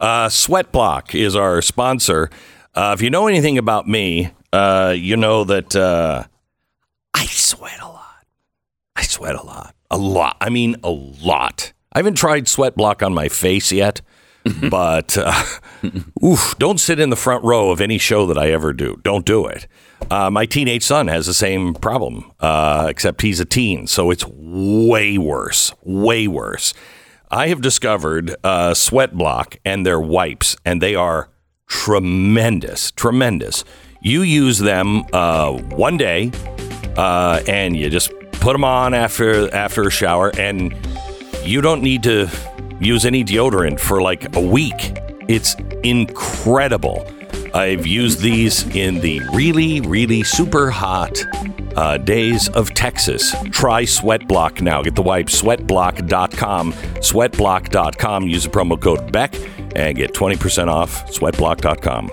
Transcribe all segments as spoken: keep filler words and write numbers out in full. Uh, Sweatblock is our sponsor. Uh, if you know anything about me, uh, you know that uh, I sweat a lot. I sweat a lot. A lot. I mean, a lot. I haven't tried Sweatblock on my face yet, but uh, oof, don't sit in the front row of any show that I ever do. Don't do it. Uh, my teenage son has the same problem, uh, except he's a teen, so it's way worse, way worse. I have discovered uh, Sweatblock and their wipes, and they are tremendous, tremendous. You use them uh, one day, uh, and you just put them on after after a shower, and you don't need to use any deodorant for like a week. It's incredible. I've used these in the really, really super hot uh, days of Texas. Try Sweatblock now. Get the wipe, sweatblock dot com, sweatblock dot com. Use the promo code Beck and get twenty percent off sweatblock dot com.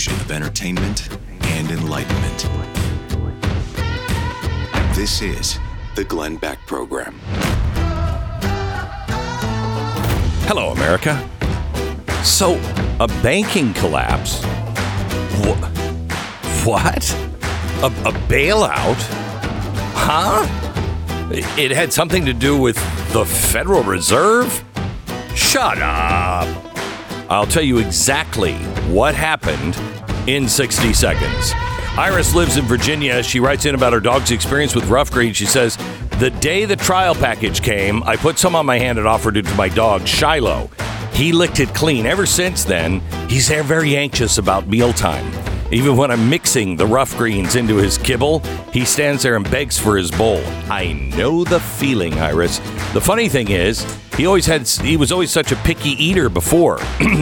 Of entertainment and enlightenment. This is the Glenn Beck Program. Hello, America. So, a banking collapse? Wh- what? A, a bailout? Huh? It had something to do with the Federal Reserve? Shut up. I'll tell you exactly what happened in sixty seconds. Iris lives in Virginia. She writes in about her dog's experience with Rough Greens. She says, the day the trial package came, I put some on my hand and offered it to my dog, Shiloh. He licked it clean. Ever since then, he's very anxious about mealtime. Even when I'm mixing the Rough Greens into his kibble, he stands there and begs for his bowl. I know the feeling, Iris. The funny thing is, He always had. He was always such a picky eater before,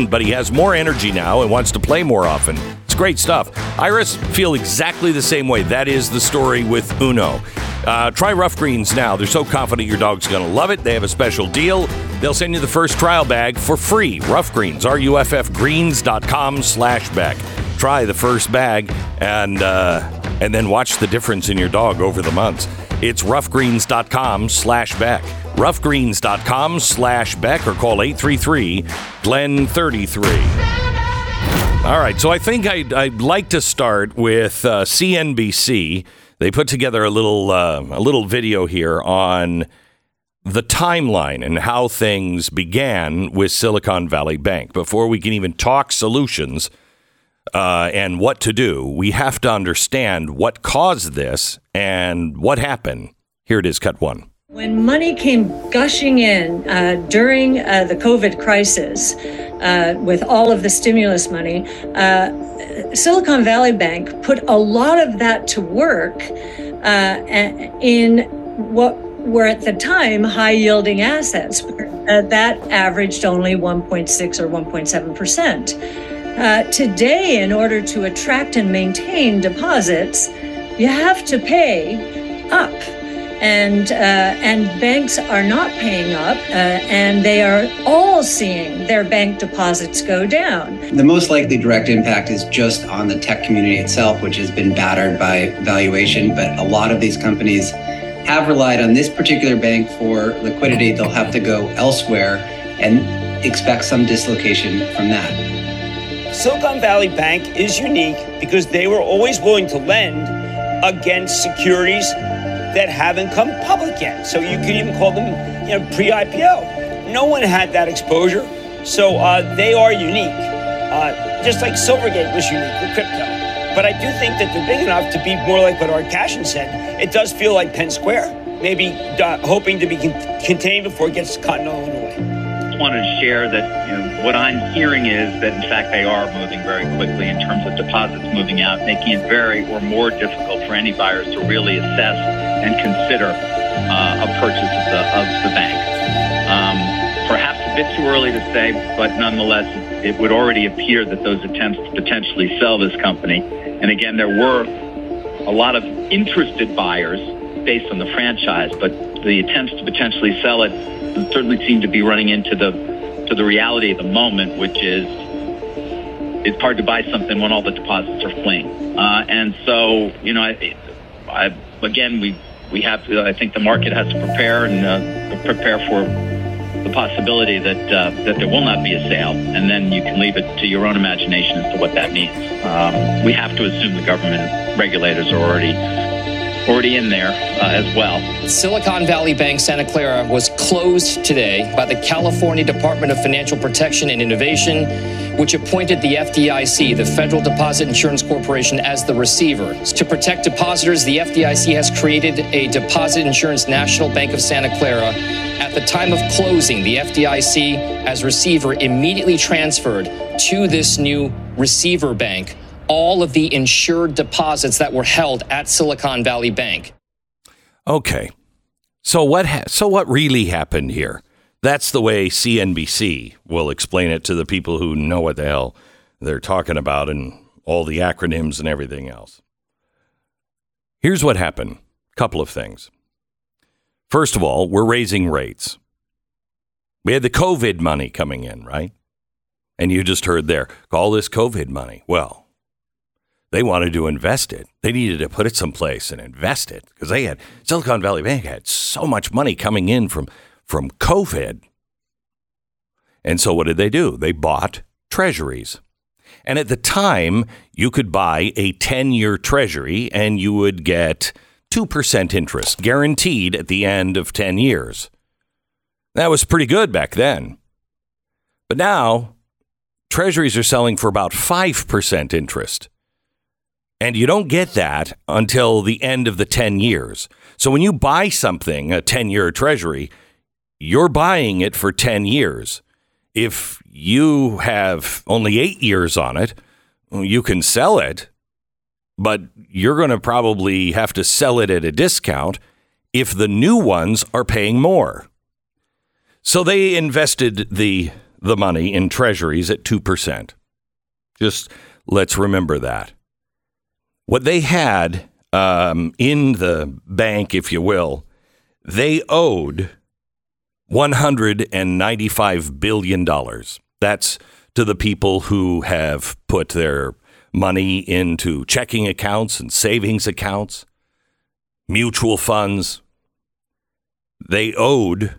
but he has more energy now and wants to play more often. It's great stuff. Iris, feel exactly the same way. That is the story with Uno. Uh, try Rough Greens now. They're so confident your dog's going to love it. They have a special deal. They'll send you the first trial bag for free. Rough Greens, R U F F Greens.com slash Beck. Try the first bag and uh, and then watch the difference in your dog over the months. It's roughgreens.com slash Beck. roughgreens.com slash Beck or call eight three three, G L E N, three three. All right, so I think I'd, I'd like to start with uh, C N B C. They put together a little uh, a little video here on the timeline and how things began with Silicon Valley Bank. Before we can even talk solutions uh, and what to do, we have to understand what caused this and what happened. Here it is, cut one. When money came gushing in uh, during uh, the COVID crisis, uh, with all of the stimulus money, uh, Silicon Valley Bank put a lot of that to work uh, in what were at the time high-yielding assets. Uh, that averaged only one point six or one point seven percent. Uh, today, in order to attract and maintain deposits, you have to pay up. And uh, and banks are not paying up, uh, and they are all seeing their bank deposits go down. The most likely direct impact is just on the tech community itself, which has been battered by valuation. But a lot of these companies have relied on this particular bank for liquidity. They'll have to go elsewhere and expect some dislocation from that. Silicon Valley Bank is unique because they were always willing to lend against securities that haven't come public yet. So you could even call them, you know, pre-I P O. No one had that exposure. So uh, they are unique, uh, just like Silvergate was unique with crypto. But I do think that they're big enough to be more like what Art Cashin said. It does feel like Penn Square, maybe uh, hoping to be con- contained before it gets caught all in a way. I wanted to share that, you know, what I'm hearing is that, in fact, they are moving very quickly in terms of deposits moving out, making it very or more difficult for any buyers to really assess and consider uh, a purchase of the, of the bank. Um, perhaps a bit too early to say, but nonetheless, it would already appear that those attempts to potentially sell this company. And again, there were a lot of interested buyers based on the franchise, but the attempts to potentially sell it certainly seem to be running into the to the reality of the moment, which is it's hard to buy something when all the deposits are fleeing. Uh, and so, you know, I, I, again, we we have to, I think the market has to prepare and uh, prepare for the possibility that uh, that there will not be a sale, and then you can leave it to your own imagination as to what that means. Um, we have to assume the government regulators are already already in there uh, as well. Silicon Valley Bank Santa Clara was closed today by the California Department of Financial Protection and Innovation, which appointed the F D I C, the Federal Deposit Insurance Corporation, as the receiver. To protect depositors, the F D I C has created a deposit insurance National Bank of Santa Clara. At the time of closing, the F D I C, as receiver, immediately transferred to this new receiver bank all of the insured deposits that were held at Silicon Valley Bank. Okay, so what ha- so what really happened here? That's the way C N B C will explain it to the people who know what the hell they're talking about and all the acronyms and everything else. Here's what happened. Couple of things. First of all, we're raising rates. We had the COVID money coming in, right? And you just heard there, all this COVID money. Well, they wanted to invest it. They needed to put it someplace and invest it because they had Silicon Valley Bank had so much money coming in from from COVID. And so what did they do? They bought treasuries. And at the time, you could buy a ten-year treasury and you would get two percent interest guaranteed at the end of ten years. That was pretty good back then. But now treasuries are selling for about five percent interest. And you don't get that until the end of the ten years. So when you buy something, a ten-year treasury, you're buying it for ten years. If you have only eight years on it, you can sell it, but you're going to probably have to sell it at a discount if the new ones are paying more. So they invested the the money in treasuries at two percent. Just let's remember that. What they had um, in the bank, if you will, they owed one hundred ninety-five billion dollars. That's to the people who have put their money into checking accounts and savings accounts, mutual funds. They owed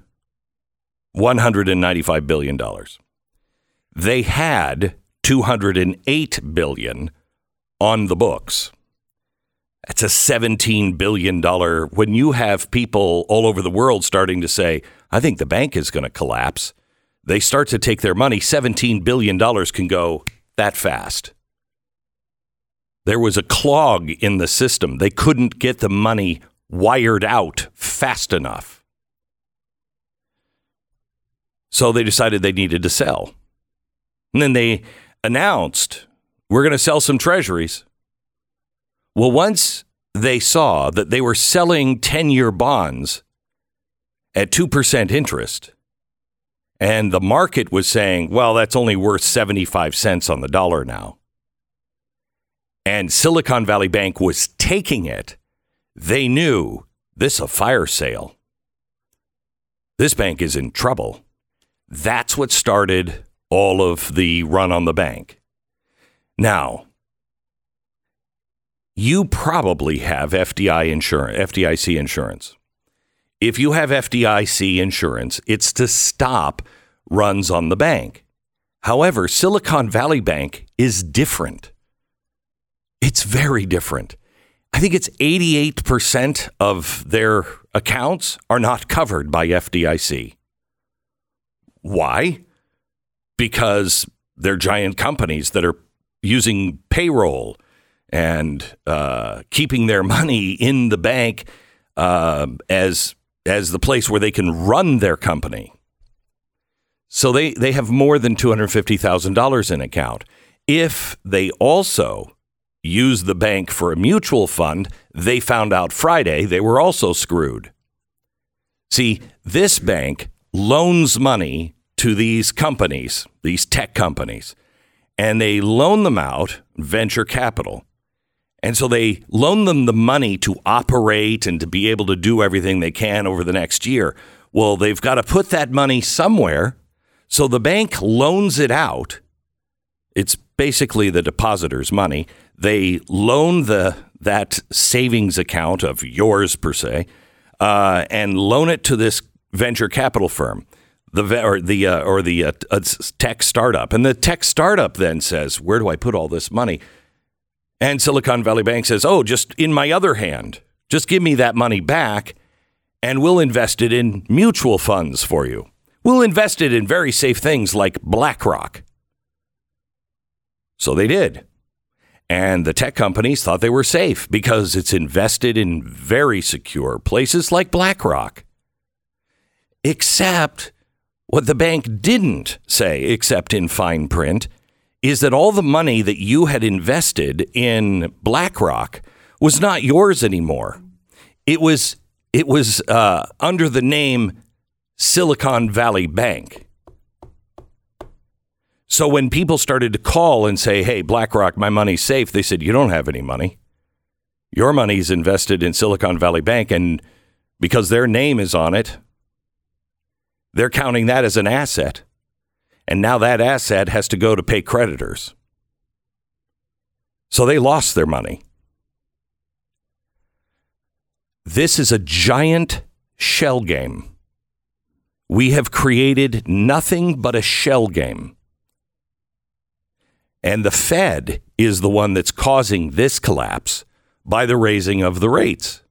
one hundred ninety-five billion dollars. They had two hundred eight billion dollars on the books. That's a seventeen billion dollars. When you have people all over the world starting to say, I think the bank is going to collapse, they start to take their money. seventeen billion dollars can go that fast. There was a clog in the system. They couldn't get the money wired out fast enough. So they decided they needed to sell. And then they announced, we're going to sell some treasuries. Well, once they saw that they were selling ten-year bonds at two percent interest, and the market was saying, well, that's only worth seventy-five cents on the dollar now, and Silicon Valley Bank was taking it, they knew this is a fire sale. This bank is in trouble. That's what started all of the run on the bank. Now, you probably have F D I insurance, F D I C insurance. If you have F D I C insurance, it's to stop runs on the bank. However, Silicon Valley Bank is different. It's very different. I think it's eighty-eight percent of their accounts are not covered by F D I C. Why? Because they're giant companies that are using payroll and uh, keeping their money in the bank uh, as as the place where they can run their company. So they, they have more than two hundred fifty thousand dollars in account. If they also used the bank for a mutual fund. They found out Friday they were also screwed. See, this bank loans money to these companies, these tech companies, and they loan them out venture capital. And so they loan them the money to operate and to be able to do everything they can over the next year. Well, they've got to put that money somewhere. So the bank loans it out. It's basically the depositor's money. They loan the that savings account of yours, per se, uh, and loan it to this venture capital firm, the or the uh, or the uh, tech startup. And the tech startup then says, where do I put all this money? And Silicon Valley Bank says, oh, just in my other hand, just give me that money back and we'll invest it in mutual funds for you. We'll invest it in very safe things like BlackRock. So they did. And the tech companies thought they were safe because it's invested in very secure places like BlackRock. Except what the bank didn't say, except in fine print, is that all the money that you had invested in BlackRock was not yours anymore. It was it was uh, under the name Silicon Valley Bank. So when people started to call and say, hey, BlackRock, my money's safe, they said, you don't have any money. Your money's invested in Silicon Valley Bank, and because their name is on it, they're counting that as an asset. And now that asset has to go to pay creditors. So they lost their money. This is a giant shell game. We have created nothing but a shell game. And the Fed is the one that's causing this collapse by the raising of the rates.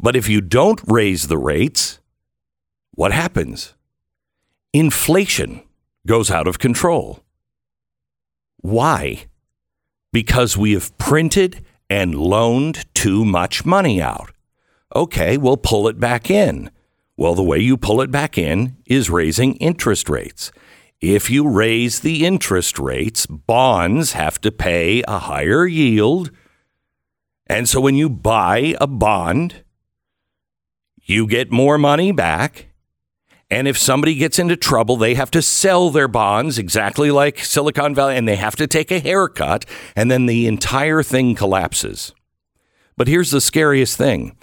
But if you don't raise the rates, what happens? Inflation goes out of control. Why? Because we have printed and loaned too much money out. Okay, we'll pull it back in. Well, the way you pull it back in is raising interest rates. If you raise the interest rates, bonds have to pay a higher yield. And so when you buy a bond, you get more money back. And if somebody gets into trouble, they have to sell their bonds exactly like Silicon Valley, and they have to take a haircut, and then the entire thing collapses. But here's the scariest thing.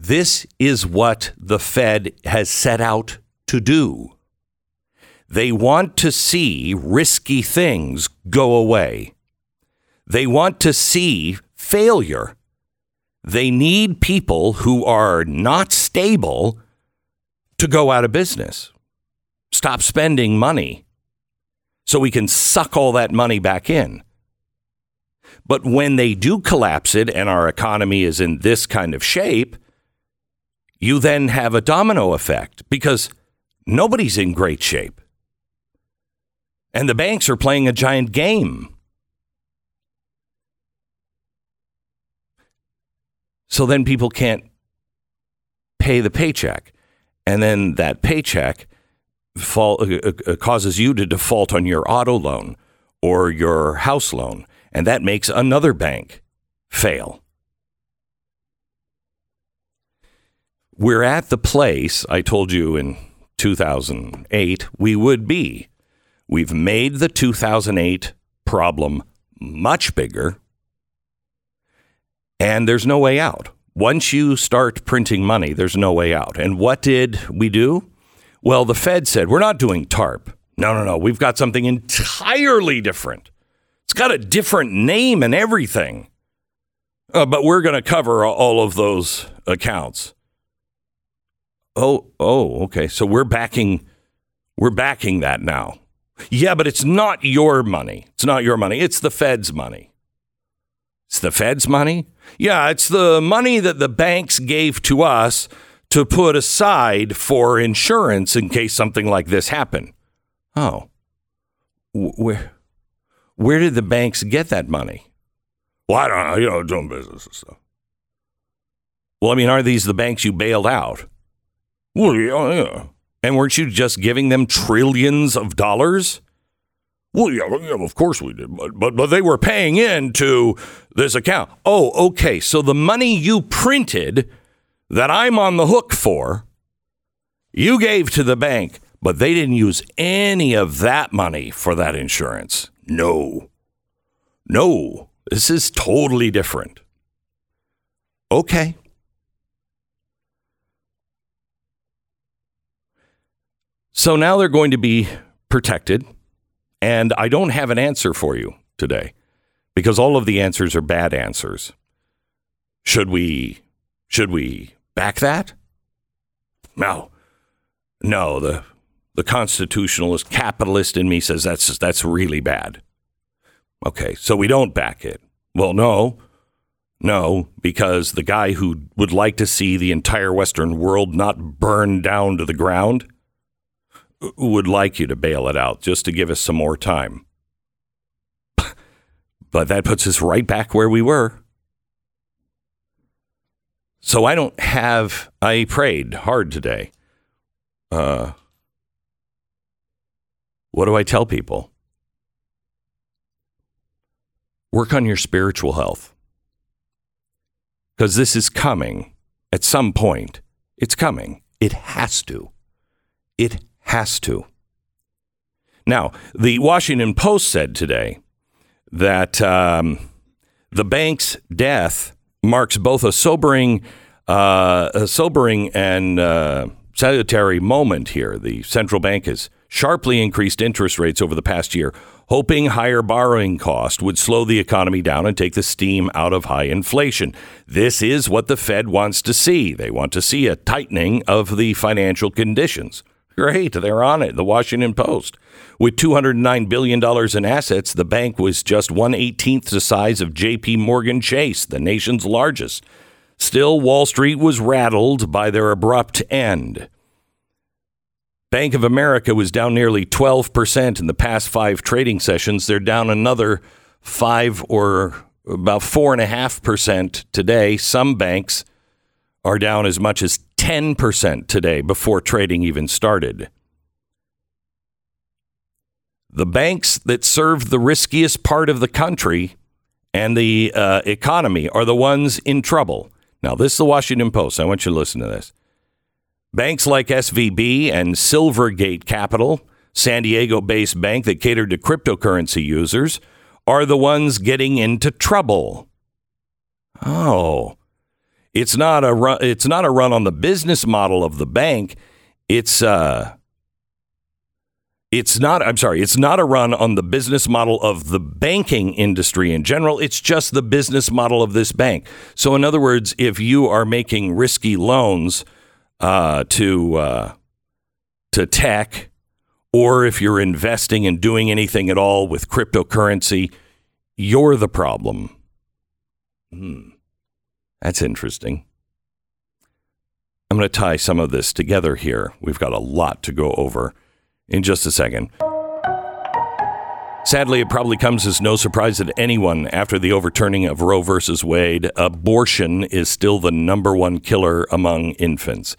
This is what the Fed has set out to do. They want to see risky things go away. They want to see failure. They need people who are not stable to go out of business, stop spending money, so we can suck all that money back in. But when they do collapse it and our economy is in this kind of shape, you then have a domino effect because nobody's in great shape. And the banks are playing a giant game. So then people can't pay the paycheck. And then that paycheck fall, uh, causes you to default on your auto loan or your house loan. And that makes another bank fail. We're at the place I told you in two thousand eight we would be. We've made the two thousand eight problem much bigger. And there's no way out. Once you start printing money, there's no way out. And what did we do? Well, the Fed said, we're not doing TARP. No, no, no. We've got something entirely different. It's got a different name and everything. Uh, but we're going to cover all of those accounts. Oh, oh, okay. So we're backing, we're backing that now. Yeah, but it's not your money. It's not your money. It's the Fed's money. It's the Fed's money? Yeah, it's the money that the banks gave to us to put aside for insurance in case something like this happened. Oh, where, where did the banks get that money? Well, I don't know. You know, doing business and stuff. Well, I mean, are these the banks you bailed out? Well, yeah, yeah. And weren't you just giving them trillions of dollars? Well, yeah, yeah, of course we did. But, but but they were paying in to this account. Oh, okay. So the money you printed that I'm on the hook for, you gave to the bank, but they didn't use any of that money for that insurance. No. No. This is totally different. Okay. So now they're going to be protected. And I don't have an answer for you today because all of the answers are bad answers. Should we should we back that? No. No, the the constitutionalist capitalist in me says that's that's really bad. Okay, so we don't back it. Well, no. No, because the guy who would like to see the entire Western world not burned down to the ground would like you to bail it out just to give us some more time. But that puts us right back where we were. So I don't have, I prayed hard today. Uh, what do I tell people? Work on your spiritual health. Because this is coming at some point. It's coming. It has to. It has to. Now, the Washington Post said today that um, the bank's death marks both a sobering, uh, a sobering and uh, salutary moment here. The central bank has sharply increased interest rates over the past year, hoping higher borrowing costs would slow the economy down and take the steam out of high inflation. This is what the Fed wants to see. They want to see a tightening of the financial conditions. Great. They're on it. The Washington Post. With two hundred nine billion dollars in assets, the bank was just one eighteenth the size of J P. Morgan Chase, the nation's largest. Still, Wall Street was rattled by their abrupt end. Bank of America was down nearly twelve percent in the past five trading sessions. They're down another five or about four and a half percent today. Some banks are down as much as ten percent today before trading even started. The banks that serve the riskiest part of the country and the uh, economy are the ones in trouble. Now, this is the Washington Post. I want you to listen to this. Banks like S V B and Silvergate Capital, San Diego-based bank that catered to cryptocurrency users, are the ones getting into trouble. Oh, It's not a run, it's not a run on the business model of the bank. It's uh, it's not. I'm sorry. It's not a run on the business model of the banking industry in general. It's just the business model of this bank. So, in other words, if you are making risky loans uh, to uh, to tech, or if you're investing and doing anything at all with cryptocurrency, you're the problem. Hmm. That's interesting. I'm going to tie some of this together here. We've got a lot to go over in just a second. Sadly, it probably comes as no surprise to anyone after the overturning of Roe versus Wade, abortion is still the number one killer among infants.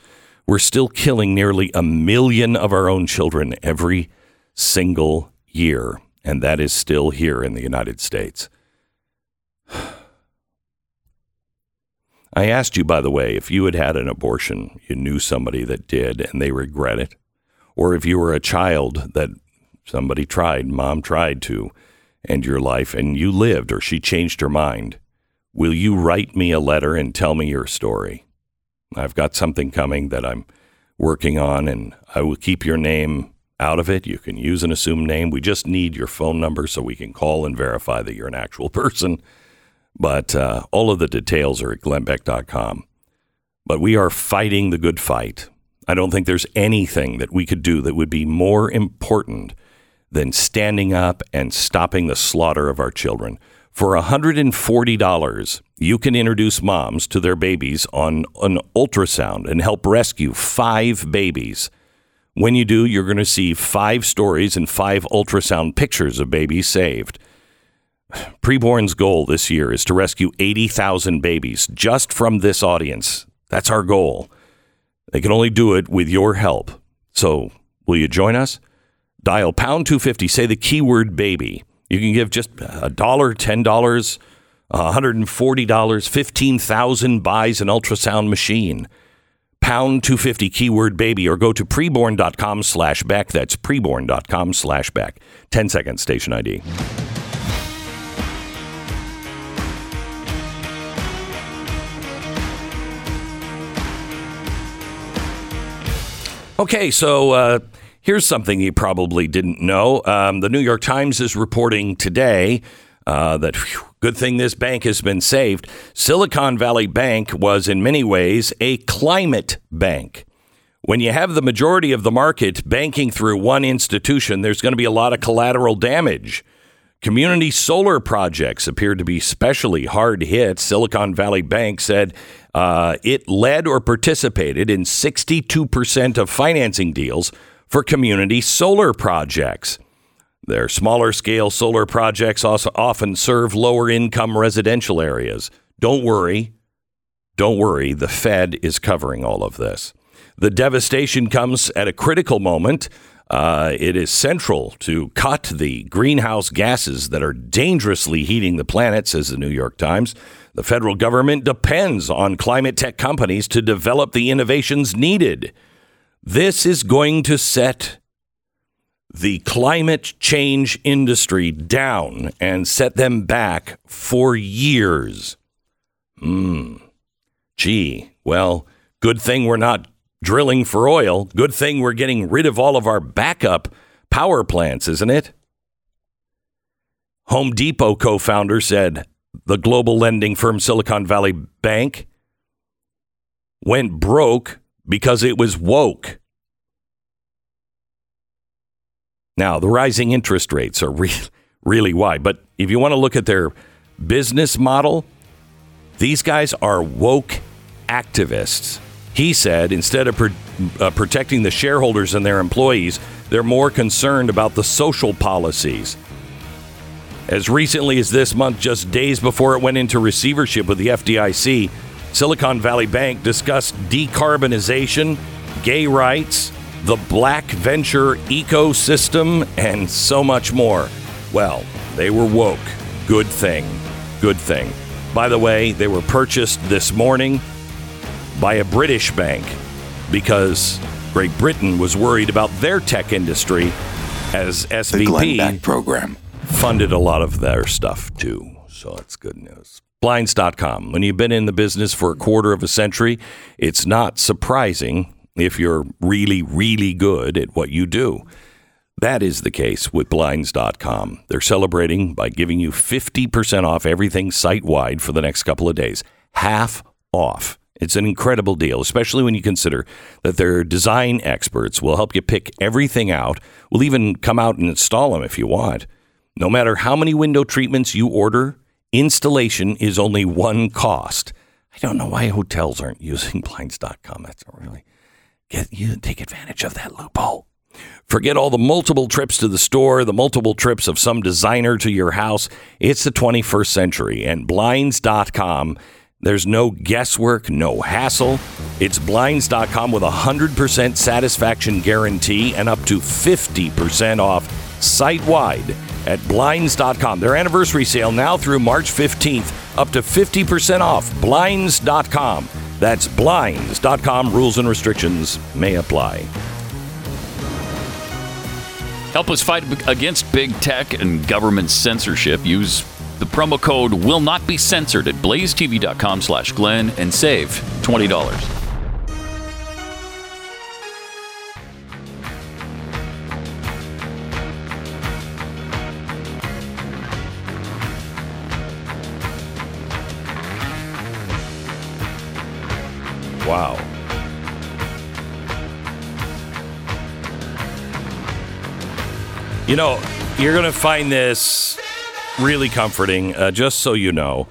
We're still killing nearly a million of our own children every single year, and that is still here in the United States. I asked you, by the way, if you had had an abortion, you knew somebody that did and they regret it, or if you were a child that somebody tried, mom tried to end your life and you lived or she changed her mind. Will you write me a letter and tell me your story? I've got something coming that I'm working on and I will keep your name out of it. You can use an assumed name. We just need your phone number so we can call and verify that you're an actual person. But uh, all of the details are at Glenn Beck dot com. But we are fighting the good fight. I don't think there's anything that we could do that would be more important than standing up and stopping the slaughter of our children. For one hundred forty dollars, you can introduce moms to their babies on an ultrasound and help rescue five babies. When you do, you're going to see five stories and five ultrasound pictures of babies saved. Preborn's goal this year is to rescue eighty thousand babies just from this audience. That's our goal. They can only do it with your help. So will you join us? Dial pound two fifty. Say the keyword baby. You can give just a dollar, ten dollars, one hundred and forty dollars, fifteen thousand buys an ultrasound machine. Pound two fifty keyword baby, or go to preborn.com slash back. That's preborn.com slash back. Ten seconds, station I D. Okay, so uh, here's something you probably didn't know. Um, the New York Times is reporting today uh, that whew, good thing this bank has been saved. Silicon Valley Bank was in many ways a climate bank. When you have the majority of the market banking through one institution, there's going to be a lot of collateral damage. Community solar projects appear to be especially hard hit. Silicon Valley Bank said uh, it led or participated in sixty-two percent of financing deals for community solar projects. Their smaller scale solar projects also often serve lower income residential areas. Don't worry. Don't worry. The Fed is covering all of this. The devastation comes at a critical moment. Uh, it is central to cut the greenhouse gases that are dangerously heating the planet, says the New York Times. The federal government depends on climate tech companies to develop the innovations needed. This is going to set the climate change industry down and set them back for years. Mm. Gee, well, good thing we're not drilling for oil. Good thing we're getting rid of all of our backup power plants, isn't it? Home Depot co-founder said the global lending firm Silicon Valley Bank went broke because it was woke. Now, the rising interest rates are re- really why. But if you want to look at their business model, these guys are woke activists. He said instead of pro- uh, protecting the shareholders and their employees, they're more concerned about the social policies. As recently as this month, just days before it went into receivership with the F D I C, Silicon Valley Bank discussed decarbonization, gay rights, the black venture ecosystem, and so much more. Well, they were woke. Good thing. Good thing. By the way, they were purchased this morning by a British bank because Great Britain was worried about their tech industry, as S V B the Glenn Beck Program funded a lot of their stuff too. So that's good news. Blinds dot com. When you've been in the business for a quarter of a century, it's not surprising if you're really, really good at what you do. That is the case with Blinds dot com. They're celebrating by giving you fifty percent off everything site-wide for the next couple of days. Half off. It's an incredible deal, especially when you consider that their design experts will help you pick everything out. We'll even come out and install them if you want. No matter how many window treatments you order, installation is only one cost. I don't know why hotels aren't using Blinds dot com. That's not really get you take advantage of that loophole. Forget all the multiple trips to the store, the multiple trips of some designer to your house. It's the twenty-first century, and Blinds dot com. There's no guesswork, no hassle. It's Blinds dot com with a one hundred percent satisfaction guarantee and up to fifty percent off site-wide at Blinds dot com. Their anniversary sale now through March fifteenth, up to fifty percent off. Blinds dot com. That's Blinds dot com. Rules and restrictions may apply. Help us fight against big tech and government censorship. Use the promo code will not be censored at blazetv.com slash Glenn and save twenty dollars. Wow. You know, you're going to find this really comforting. Uh, just so you know,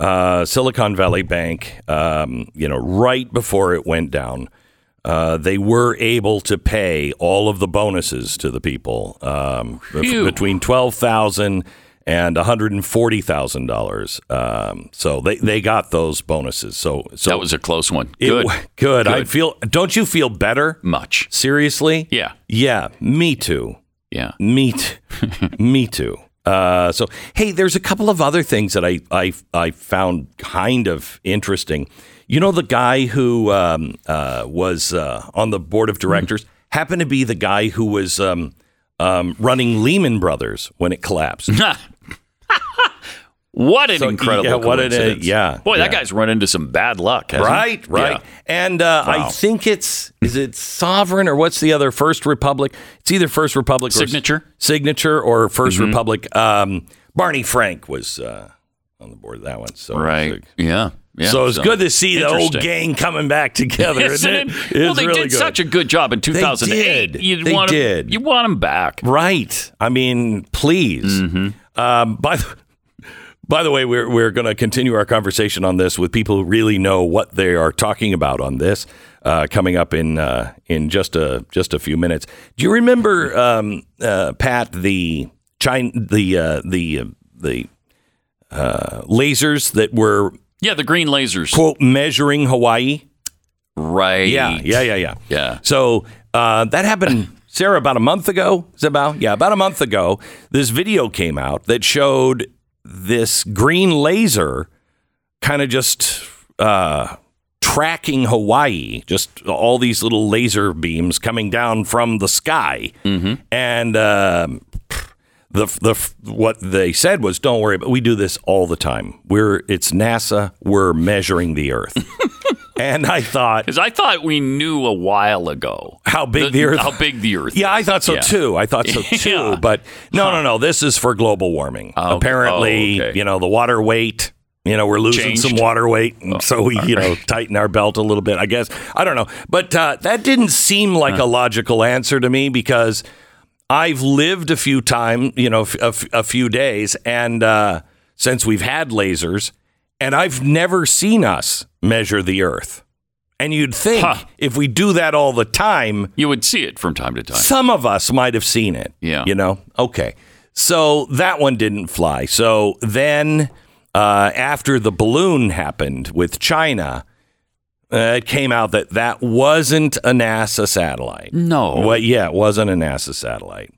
uh, Silicon Valley Bank, um, you know, right before it went down, uh, they were able to pay all of the bonuses to the people, um, Phew. between twelve thousand dollars and one hundred forty thousand dollars. Um, so they, they got those bonuses. So, so that was a close one. Good. It, good. Good. I feel. Don't you feel better? Much. Seriously? Yeah. Yeah. Me too. Yeah. Me too. Me too. Uh, so, hey, there's a couple of other things that I, I, I found kind of interesting. You know, the guy who um, uh, was uh, on the board of directors mm-hmm. happened to be the guy who was um, um, running Lehman Brothers when it collapsed. What an so incredible yeah, what coincidence. An, uh, yeah. Boy, yeah. That guy's run into some bad luck, hasn't right, he? Right, right. Yeah. And uh, wow. I think it's, is it Sovereign or what's the other? First Republic? It's either First Republic Signature. or Signature or First mm-hmm. Republic. Um, Barney Frank was uh, on the board of that one. So right. Yeah. Yeah. So it's so, good to see the old gang coming back together. Isn't it? It? Well, they really did good. Such a good job in two thousand eight. They did. You'd they want did. Them, you want them back. Right. I mean, please. Mm-hmm. Um, by the By the way, we're we're going to continue our conversation on this with people who really know what they are talking about on this uh, coming up in uh, in just a just a few minutes. Do you remember um, uh, Pat the China, the uh, the uh, the uh, lasers that were yeah the green lasers quote measuring Hawaii? Right. Yeah. Yeah. Yeah. Yeah. Yeah. So uh, that happened. Sarah, about a month ago. Is it about yeah about a month ago? This video came out that showed this green laser kind of just uh, tracking Hawaii, just all these little laser beams coming down from the sky. Mm-hmm. And uh, the the what they said was, don't worry, but we do this all the time. We're it's NASA. We're measuring the Earth. And I thought, because I thought we knew a while ago how big the, the Earth, how big the Earth. Yeah, is. I thought so yeah. too. I thought so too. yeah. But no, no, no. This is for global warming. Oh, Apparently, oh, okay. you know, the water weight. You know, we're losing Changed. some water weight, and oh, so we, you right. know, tighten our belt a little bit. I guess I don't know, but uh, that didn't seem like huh. a logical answer to me because I've lived a few time, you know, a, a few days, and uh, since we've had lasers. And I've never seen us measure the Earth. And you'd think huh. if we do that all the time, you would see it from time to time. Some of us might have seen it. Yeah. You know? Okay. So that one didn't fly. So then uh, after the balloon happened with China, uh, it came out that that wasn't a NASA satellite. No. Well, yeah, it wasn't a NASA satellite.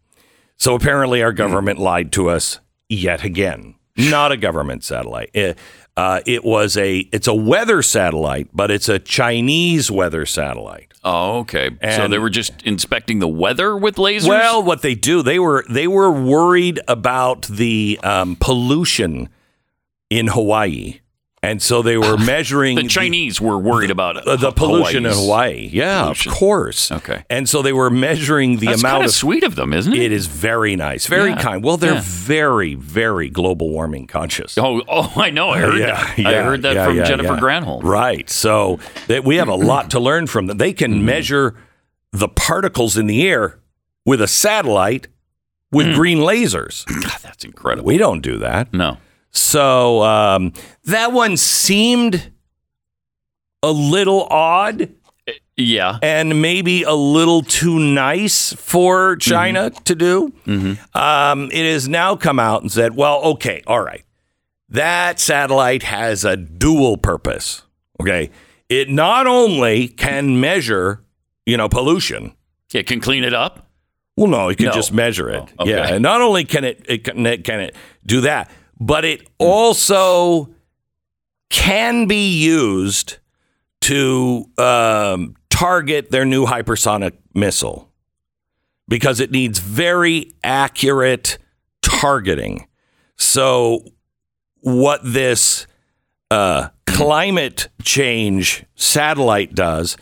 So apparently our government mm. lied to us yet again. Not a government satellite. It, Uh, it was a it's a weather satellite, but it's a Chinese weather satellite. Oh, OK. And so they were just inspecting the weather with lasers. Well, what they do, they were they were worried about the um, pollution in Hawaii. And so they were measuring the Chinese the, were worried about the, the pollution Hawaii's in Hawaii. Yeah, pollution. Of course. OK. And so they were measuring the That's amount kind of, of sweet of them, isn't it? It is very nice. Very yeah. kind. Well, they're yeah. very, very global warming conscious. Oh, oh, I know. I heard yeah, that. Yeah, I heard that yeah, from yeah, Jennifer yeah. Granholm. Right. So that we have a lot to learn from them. They can mm-hmm. measure the particles in the air with a satellite with mm. green lasers. God, that's incredible. We don't do that. No. So um, that one seemed a little odd. Yeah. And maybe a little too nice for China mm-hmm. to do. Mm-hmm. Um, it has now come out and said, well, okay, all right. That satellite has a dual purpose. Okay. It not only can measure, you know, pollution. It can clean it up. Well, no, it can no. just measure it. Oh, okay. Yeah. And not only can it, it can it, can it do that, but it also can be used to um, target their new hypersonic missile because it needs very accurate targeting. So what this uh, climate change satellite does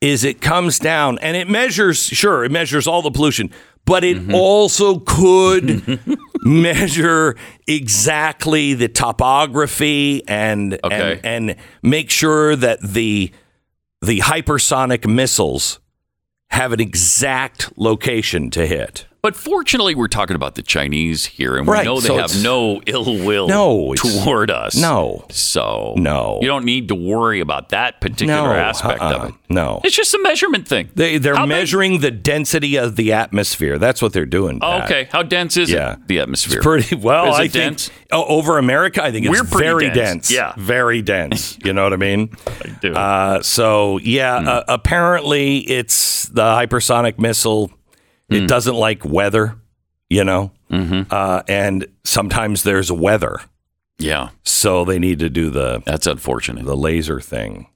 is it comes down and it measures, sure, it measures all the pollution, but it mm-hmm. also could measure exactly the topography and, okay. and and make sure that the the hypersonic missiles have an exact location to hit. But fortunately, we're talking about the Chinese here, and we right. know they so have no ill will no, toward us. No. So no. you don't need to worry about that particular no, aspect uh-uh. of it. No. It's just a measurement thing. They, they're How measuring big? the density of the atmosphere. That's what they're doing, Pat. Okay. How dense is yeah. it, the atmosphere? It's pretty, well, is it I dense? think oh, over America, I think it's We're very dense. dense. Yeah. Very dense. You know what I mean? I do. Uh, so, yeah, mm. uh, apparently it's the hypersonic missile. It doesn't like weather. you know, mm-hmm. uh, and sometimes there's weather. Yeah. So they need to do the, that's unfortunate, the laser thing,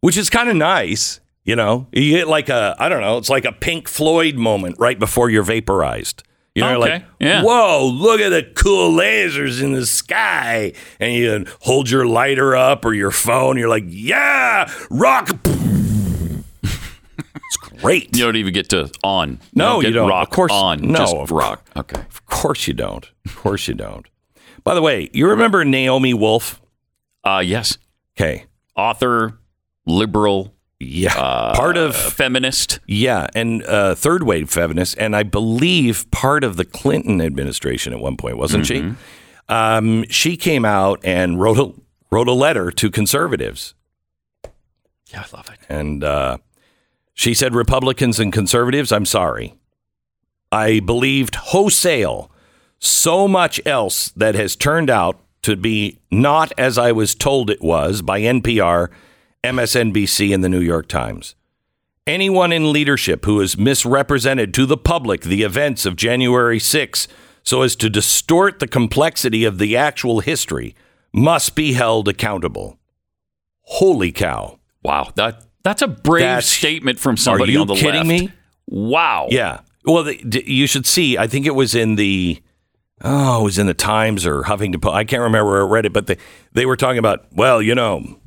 which is kind of nice. You know, you get like a, I don't know, it's like a Pink Floyd moment right before you're vaporized. You know, okay. like, yeah. whoa, look at the cool lasers in the sky. And you hold your lighter up or your phone. You're like, yeah, rock. It's great. You don't even get to on. No, you don't. Get you don't. Rock of course, on. No, just of rock. Okay. Of course you don't. Of course you don't. By the way, you remember Naomi Wolf? Uh, yes. Okay. Author, liberal. Yeah, uh, part of uh, feminist. Yeah, and uh, third wave feminist, and I believe part of the Clinton administration at one point, wasn't mm-hmm. she? Um, she came out and wrote a, wrote a letter to conservatives. Yeah, I love it. And uh, she said, Republicans and conservatives, I'm sorry. I believed wholesale so much else that has turned out to be not as I was told it was by N P R, M S N B C, and the New York Times. Anyone in leadership who has misrepresented to the public the events of January sixth so as to distort the complexity of the actual history must be held accountable. Holy cow. Wow. That That's a brave that's, statement from somebody on the left. Are you kidding me? Wow. Yeah. Well, the, the, you should see, I think it was in the, oh, it was in the Times or Huffington Post. I can't remember where I read it, but they, they were talking about, well, you know,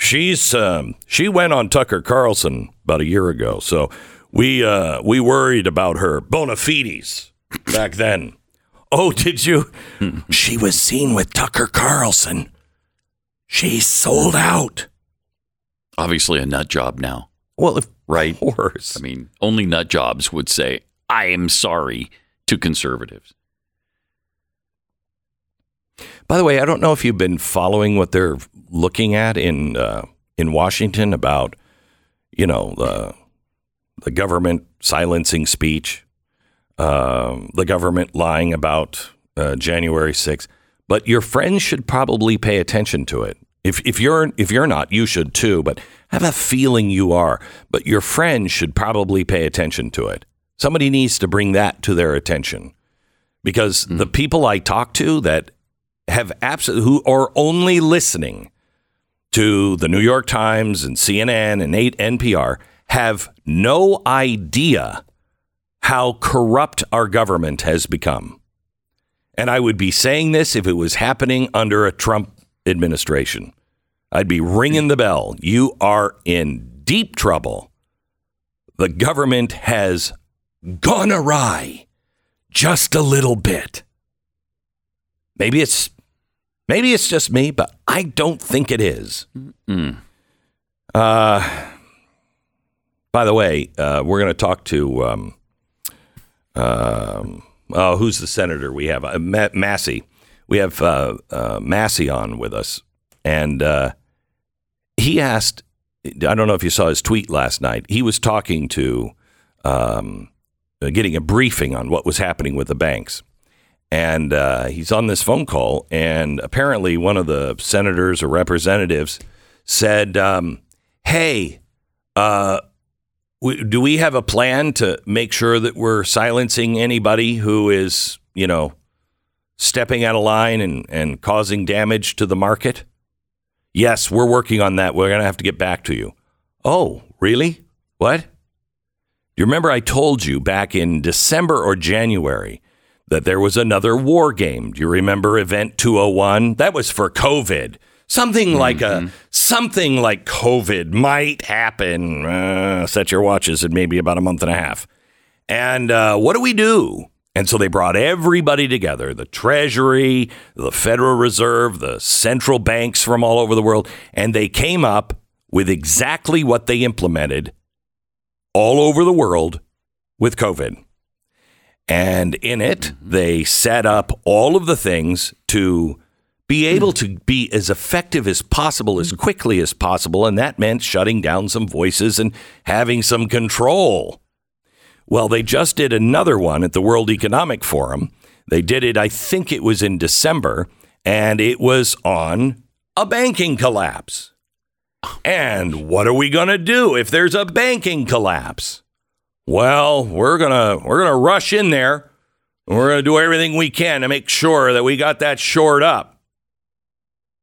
She's um, she went on Tucker Carlson about a year ago, so we uh, we worried about her bona fides back then. Oh, did you? She was seen with Tucker Carlson. She sold out. Obviously, a nut job now. Well, of right? course. I mean, only nut jobs would say, "I am sorry" to conservatives. By the way, I don't know if you've been following what they're looking at in uh, in Washington about, you know, uh, the government silencing speech, uh, the government lying about uh, January sixth. But your friends should probably pay attention to it. If if you're if you're not, you should, too. But I have a feeling you are. But your friends should probably pay attention to it. Somebody needs to bring that to their attention, because mm-hmm. the people I talk to that have absolutely, who are only listening to the New York Times and C N N and N P R, have no idea how corrupt our government has become. And I would be saying this if it was happening under a Trump administration. I'd be ringing the bell. You are in deep trouble. The government has gone awry just a little bit. Maybe it's Maybe it's just me, but I don't think it is. Mm. Uh, by the way, uh, we're going to talk to, um, uh, oh, who's the senator we have? Uh, Massey. We have uh, uh, Massey on with us. And uh, he asked, I don't know if you saw his tweet last night. He was talking to, um, getting a briefing on what was happening with the banks. And uh, he's on this phone call, and apparently one of the senators or representatives said, um, hey, uh, we, do we have a plan to make sure that we're silencing anybody who is, you know, stepping out of line and, and causing damage to the market? Yes, we're working on that. We're going to have to get back to you. Oh, really? What? You remember I told you back in December or January that there was another war game. Do you remember Event two oh one? That was for COVID. Something mm-hmm. like a something like COVID might happen. Uh, set your watches in maybe about a month and a half. And uh, what do we do? And so they brought everybody together: the Treasury, the Federal Reserve, the central banks from all over the world, and they came up with exactly what they implemented all over the world with COVID. And in it, they set up all of the things to be able to be as effective as possible, as quickly as possible. And that meant shutting down some voices and having some control. Well, they just did another one at the World Economic Forum. They did it, I think it was in December, and it was on a banking collapse. And what are we going to do if there's a banking collapse? Well, we're going to we're going to rush in there We're going to do everything we can to make sure that we got that shored up.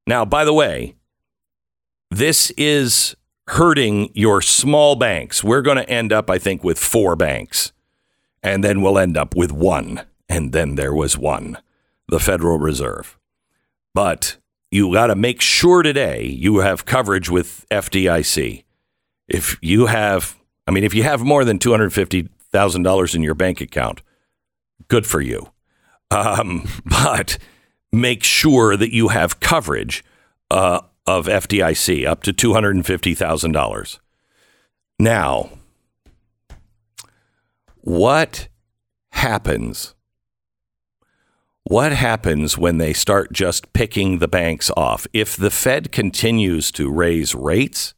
Now, by the way, this is hurting your small banks. We're going to end up, I think, with four banks, and then we'll end up with one. And then there was one, the Federal Reserve. But you got to make sure today you have coverage with F D I C. If you have, I mean, if you have more than two hundred fifty thousand dollars in your bank account, good for you. Um, but make sure that you have coverage uh, of F D I C up to two hundred fifty thousand dollars. Now, what happens? What happens when they start just picking the banks off? If the Fed continues to raise rates,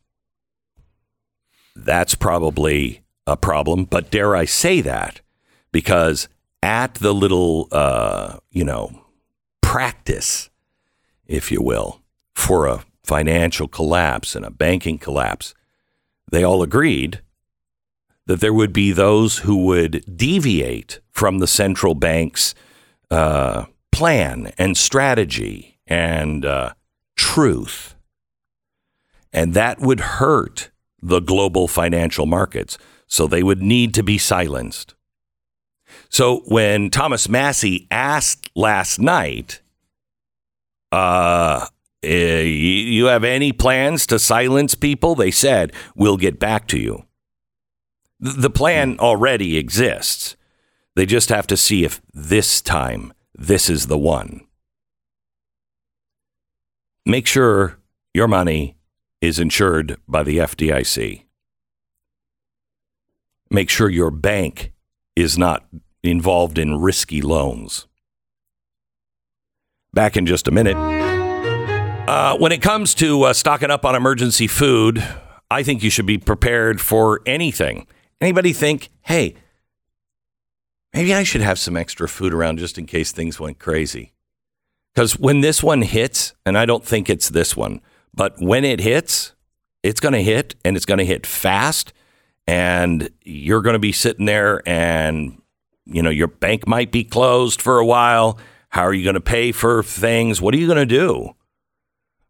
that's probably a problem. But dare I say that, because at the little, uh, you know, practice, if you will, for a financial collapse and a banking collapse, they all agreed that there would be those who would deviate from the central bank's uh, plan and strategy and uh, truth. And that would hurt the global financial markets. So they would need to be silenced. So when Thomas Massey asked last night, uh, you have any plans to silence people? They said, we'll get back to you. The plan already exists. They just have to see if this time, this is the one. Make sure your money is insured by the F D I C. Make sure your bank is not involved in risky loans. Back in just a minute. Uh, when it comes to uh, stocking up on emergency food, I think you should be prepared for anything. Anybody think, hey, maybe I should have some extra food around just in case things went crazy? Because when this one hits, and I don't think it's this one, but when it hits, it's going to hit, and it's going to hit fast, and you're going to be sitting there, and you know your bank might be closed for a while. How are you going to pay for things? What are you going to do?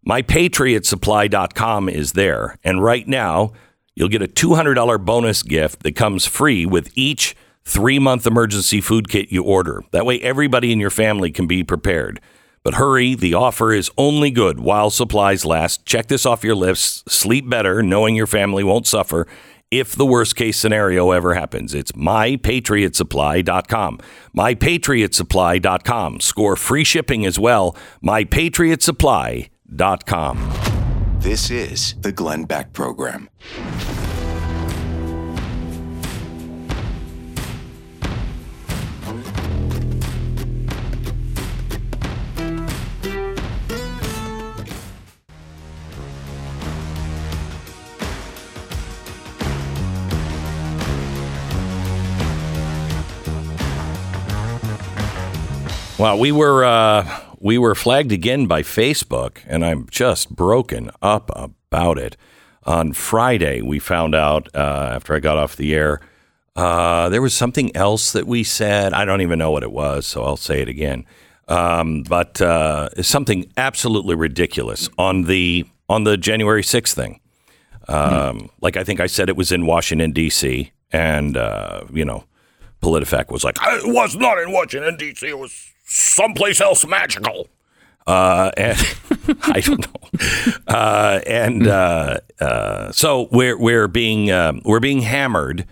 My Patriot Supply dot com is there, and right now, you'll get a two hundred dollars bonus gift that comes free with each three-month emergency food kit you order. That way, everybody in your family can be prepared. But hurry, the offer is only good while supplies last. Check this off your list. Sleep better knowing your family won't suffer if the worst-case scenario ever happens. It's My Patriot Supply dot com. My Patriot Supply dot com. Score free shipping as well. My Patriot Supply dot com. This is the Glenn Beck Program. Well, we were... Uh We were flagged again by Facebook, and I'm just broken up about it. On Friday, we found out uh, after I got off the air, uh, there was something else that we said. I don't even know what it was, so I'll say it again. Um, but uh, it's something absolutely ridiculous on the on the January sixth thing. Um, mm-hmm. Like I think I said it was in Washington, D C, and uh, you know, PolitiFact was like, it was not in Washington, D C. It was someplace else magical. Uh, and I don't know. Uh, and uh, uh, so we're we're being um, we're being hammered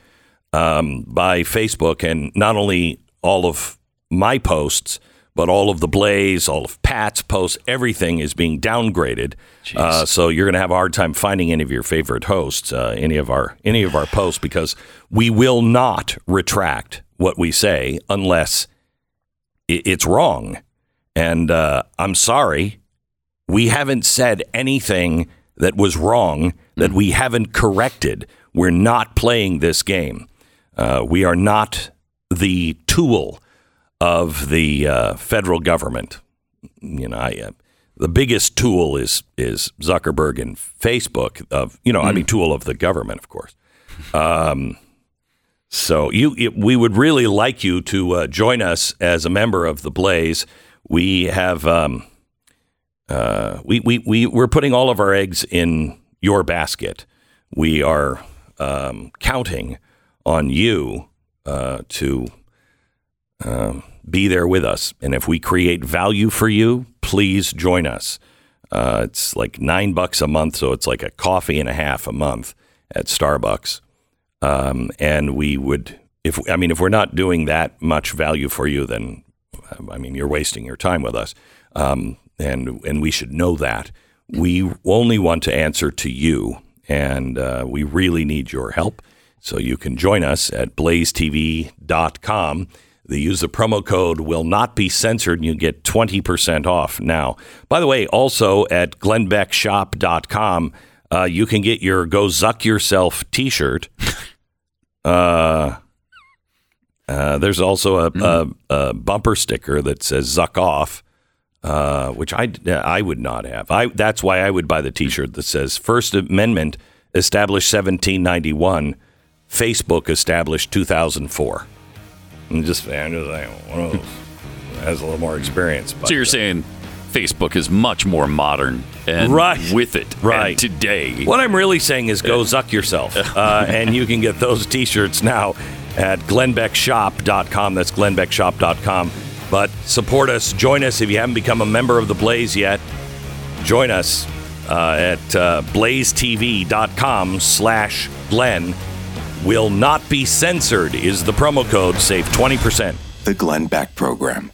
um, by Facebook, and not only all of my posts, but all of the Blaze, all of Pat's posts. Everything is being downgraded. Uh, so you're going to have a hard time finding any of your favorite hosts, uh, any of our any of our posts, because we will not retract what we say unless it's wrong. And uh, I'm sorry. We haven't said anything that was wrong that we haven't corrected. We're not playing this game. Uh, we are not the tool of the uh, federal government. You know, I, uh, the biggest tool is is Zuckerberg and Facebook of, you know, mm. I mean, tool of the government, of course. Um So you, it, we would really like you to uh, join us as a member of the Blaze. We have um, uh, we we we we're putting all of our eggs in your basket. We are um, counting on you uh, to um, be there with us. And if we create value for you, please join us. Uh, it's like nine bucks a month, so it's like a coffee and a half a month at Starbucks. Um, and we would, if I mean, if we're not doing that much value for you, then I mean, you're wasting your time with us. Um, and and we should know that. We only want to answer to you, and uh, we really need your help. So you can join us at blaze T V dot com. They use the promo code will not be censored, and you get twenty percent off now. By the way, also at glenn beck shop dot com, uh, you can get your Go Zuck Yourself t-shirt. Uh, uh, there's also a, mm. a, a bumper sticker that says Zuck Off, uh, which I, I would not have. I That's why I would buy the t-shirt that says First Amendment established seventeen ninety-one, Facebook established two thousand four. I'm just, I'm just like, one of those has a little more experience. But, so you're uh, saying Facebook is much more modern and right, with it right and today. What I'm really saying is go Zuck yourself. Uh, and you can get those T-shirts now at glenn beck shop dot com. That's glenn beck shop dot com. But support us. Join us. If you haven't become a member of the Blaze yet, join us uh, at uh, blaze T V dot com slash Glenn. Will not be censored is the promo code. Save twenty percent. The Glenn Beck Program.